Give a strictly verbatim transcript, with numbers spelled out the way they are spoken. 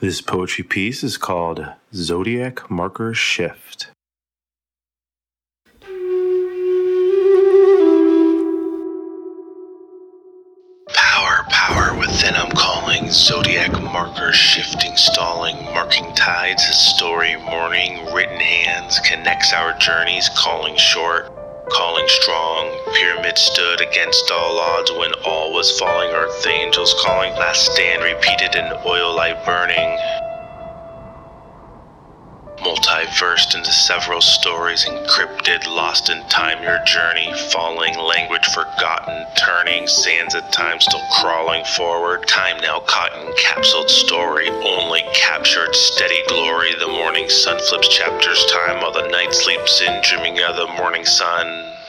This poetry piece is called Zodiac Marker Shift. Power, power within I'm calling, zodiac marker shifting, stalling, marking tides, a story, morning, written hands, connects our journeys, calling short, calling strong, pyramid stood against all odds when all was falling, earth angels calling, last stand repeated in oil light burning. Multiversed into several stories, encrypted, lost in time, your journey, falling, language forgotten, turning, sands at times still crawling forward, time now caught in capsuled story, only captured, steady glory, the morning sun flips chapters time, while the night sleeps in, dreaming of the morning sun.